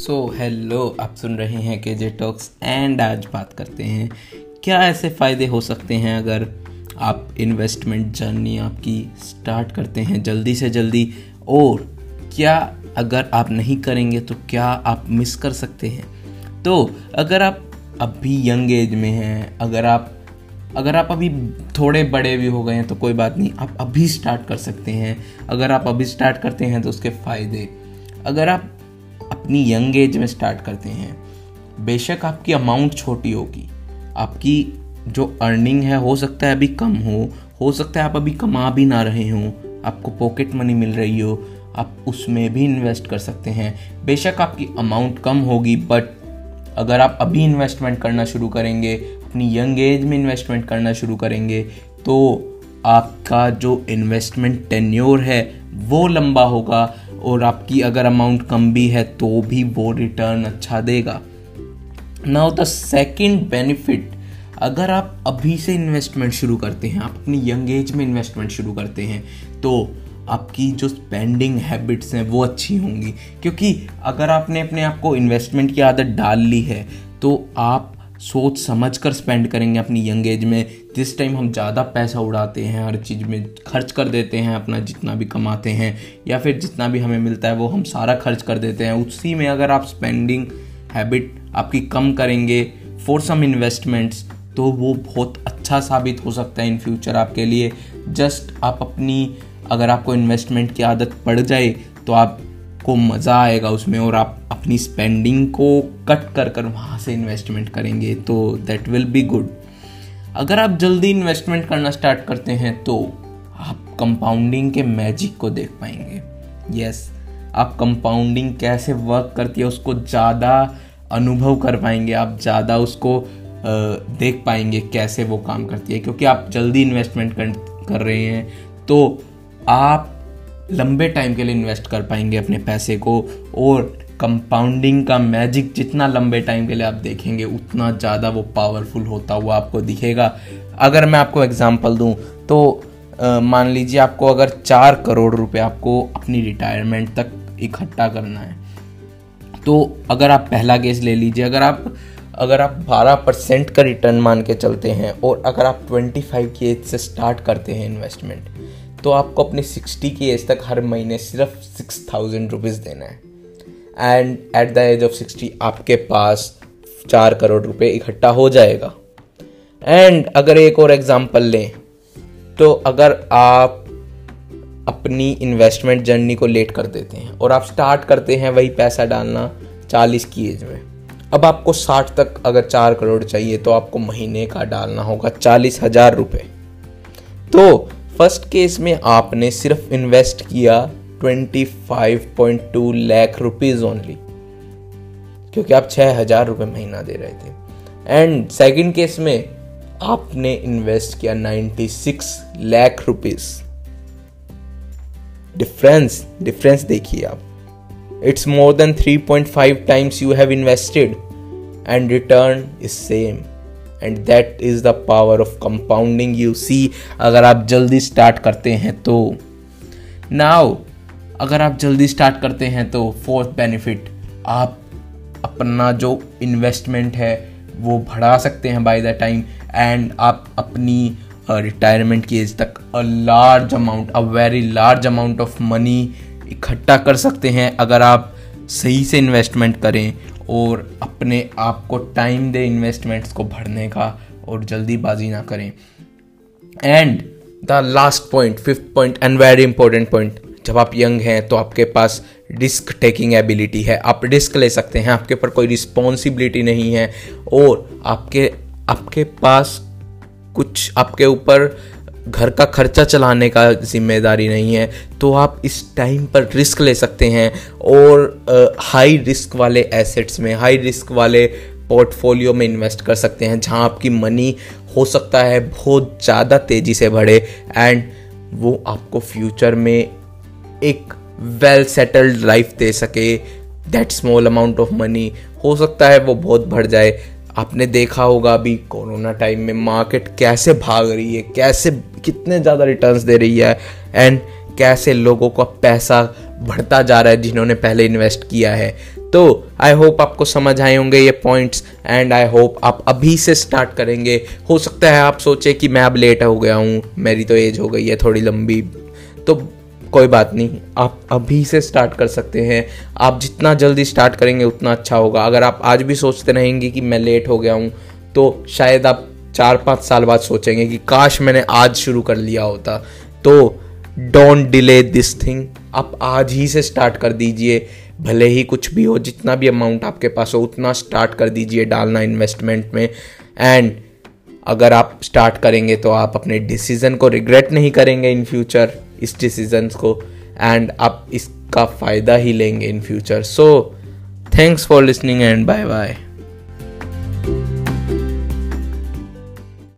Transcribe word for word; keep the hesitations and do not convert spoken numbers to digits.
So hello, आप सुन रहे हैं केजे टॉक्स एंड आज बात करते हैं क्या ऐसे फ़ायदे हो सकते हैं अगर आप इन्वेस्टमेंट जर्नी आपकी स्टार्ट करते हैं जल्दी से जल्दी, और क्या अगर आप नहीं करेंगे तो क्या आप मिस कर सकते हैं। तो अगर आप अभी यंग एज में हैं, अगर आप अगर आप अभी थोड़े बड़े भी हो गए हैं तो कोई बात नहीं, आप अभी स्टार्ट कर सकते हैं। अगर आप अभी स्टार्ट करते हैं तो उसके फ़ायदे, अगर आप अपनी यंग एज में स्टार्ट करते हैं, बेशक आपकी अमाउंट छोटी होगी, आपकी जो अर्निंग है हो सकता है अभी कम हो हो सकता है आप अभी कमा भी ना रहे हो, आपको पॉकेट मनी मिल रही हो, आप उसमें भी इन्वेस्ट कर सकते हैं। बेशक आपकी अमाउंट कम होगी, बट अगर आप अभी इन्वेस्टमेंट करना शुरू करेंगे, अपनी यंग एज में इन्वेस्टमेंट करना शुरू करेंगे, तो आपका जो इन्वेस्टमेंट टेन्योर है वो लंबा होगा और आपकी अगर अमाउंट कम भी है तो भी वो रिटर्न अच्छा देगा। नाउ द सेकंड बेनिफिट, अगर आप अभी से इन्वेस्टमेंट शुरू करते हैं, आप अपनी यंग एज में इन्वेस्टमेंट शुरू करते हैं, तो आपकी जो स्पेंडिंग हैबिट्स हैं वो अच्छी होंगी, क्योंकि अगर आपने अपने आप को इन्वेस्टमेंट की आदत डाल ली है तो आप सोच समझ कर स्पेंड करेंगे अपनी यंग एज में। जिस टाइम हम ज़्यादा पैसा उड़ाते हैं, हर चीज़ में खर्च कर देते हैं, अपना जितना भी कमाते हैं या फिर जितना भी हमें मिलता है वो हम सारा खर्च कर देते हैं, उसी में अगर आप स्पेंडिंग हैबिट आपकी कम करेंगे फॉर सम इन्वेस्टमेंट्स तो वो बहुत अच्छा साबित हो सकता है इन फ्यूचर आपके लिए। जस्ट आप अपनी, अगर आपको इन्वेस्टमेंट की आदत पड़ जाए तो आप को मज़ा आएगा उसमें और आप अपनी स्पेंडिंग को कट कर कर वहाँ से इन्वेस्टमेंट करेंगे तो दैट विल बी गुड। अगर आप जल्दी इन्वेस्टमेंट करना स्टार्ट करते हैं तो आप कंपाउंडिंग के मैजिक को देख पाएंगे। यस, आप कंपाउंडिंग कैसे वर्क करती है उसको ज़्यादा अनुभव कर पाएंगे, आप ज़्यादा उसको देख पाएंगे कैसे वो काम करती है, क्योंकि आप जल्दी इन्वेस्टमेंट कर रहे हैं तो आप लंबे टाइम के लिए इन्वेस्ट कर पाएंगे अपने पैसे को, और कंपाउंडिंग का मैजिक जितना लंबे टाइम के लिए आप देखेंगे उतना ज़्यादा वो पावरफुल होता हुआ आपको दिखेगा। अगर मैं आपको एग्जांपल दूं तो आ, मान लीजिए आपको अगर चार करोड़ रुपए आपको अपनी रिटायरमेंट तक इकट्ठा करना है, तो अगर आप पहला केस ले लीजिए, अगर आप अगर आप बारह परसेंट का रिटर्न मान के चलते हैं और अगर आप पच्चीस की एज से स्टार्ट करते हैं इन्वेस्टमेंट, तो आपको अपने साठ की एज तक हर महीने सिर्फ सिक्स थाउजेंड रुपीज़ देना है, and at the age of साठ आपके पास चार करोड़ रुपए इकट्ठा हो जाएगा। एंड अगर एक और एग्जांपल लें तो अगर आप अपनी इन्वेस्टमेंट जर्नी को लेट कर देते हैं और आप स्टार्ट करते हैं वही पैसा डालना चालीस की एज में, अब आपको साठ तक अगर चार करोड़ चाहिए तो आपको महीने का डालना होगा चालीस हज़ार रुपये। तो फर्स्ट केस में आपने सिर्फ इन्वेस्ट किया पच्चीस पॉइंट दो लाख रुपीज़ ओनली, क्योंकि आप छः हज़ार रुपये महीना दे रहे थे। एंड सेकंड केस में आपने इन्वेस्ट किया छियानवे लाख रुपीज़। डिफरेंस डिफरेंस देखिए आप, it's more than three point five times you have invested and return is same, and that is the power of compounding you see, अगर आप जल्दी स्टार्ट करते हैं तो। नाउ अगर आप जल्दी स्टार्ट करते हैं तो फोर्थ बेनिफिट, आप अपना जो इन्वेस्टमेंट है वो बढ़ा सकते हैं बाय द टाइम, एंड आप अपनी रिटायरमेंट की एज तक a large amount a very large amount of money इकट्ठा कर सकते हैं अगर आप सही से इन्वेस्टमेंट करें और अपने आप को टाइम दे इन्वेस्टमेंट्स को भरने का और जल्दीबाजी ना करें। And the last point, fifth point and very important point, जब आप यंग हैं तो आपके पास रिस्क टेकिंग एबिलिटी है, आप रिस्क ले सकते हैं, आपके ऊपर कोई रिस्पॉन्सिबिलिटी नहीं है और आपके आपके पास कुछ आपके ऊपर घर का खर्चा चलाने का जिम्मेदारी नहीं है, तो आप इस टाइम पर रिस्क ले सकते हैं और हाई रिस्क वाले एसेट्स में, हाई रिस्क वाले पोर्टफोलियो में इन्वेस्ट कर सकते हैं, जहां आपकी मनी हो सकता है बहुत ज़्यादा तेज़ी से बढ़े एंड वो आपको फ्यूचर में एक वेल सेटल्ड लाइफ दे सके। That small amount of money हो सकता है वो बहुत बढ़ जाए। आपने देखा होगा अभी कोरोना टाइम में मार्केट कैसे भाग रही है, कैसे कितने ज़्यादा रिटर्न्स दे रही है, एंड कैसे लोगों का पैसा बढ़ता जा रहा है जिन्होंने पहले इन्वेस्ट किया है। तो आई होप आपको समझ आए होंगे ये पॉइंट्स एंड आई होप आप अभी से स्टार्ट करेंगे। हो सकता है आप सोचे कि मैं अब लेट हो गया हूँ, मेरी तो एज हो गई है थोड़ी लंबी, तो कोई बात नहीं, आप अभी से स्टार्ट कर सकते हैं। आप जितना जल्दी स्टार्ट करेंगे उतना अच्छा होगा। अगर आप आज भी सोचते रहेंगे कि मैं लेट हो गया हूँ तो शायद आप चार पाँच साल बाद सोचेंगे कि काश मैंने आज शुरू कर लिया होता। तो डोंट डिले दिस थिंग, आप आज ही से स्टार्ट कर दीजिए। भले ही कुछ भी हो, जितना भी अमाउंट आपके पास हो उतना स्टार्ट कर दीजिए डालना इन्वेस्टमेंट में। एंड अगर आप स्टार्ट करेंगे तो आप अपने डिसीज़न को रिग्रेट नहीं करेंगे इन फ्यूचर, इस डिसीजन को, एंड आप इसका फ़ायदा ही लेंगे in future. So thanks for listening and bye bye.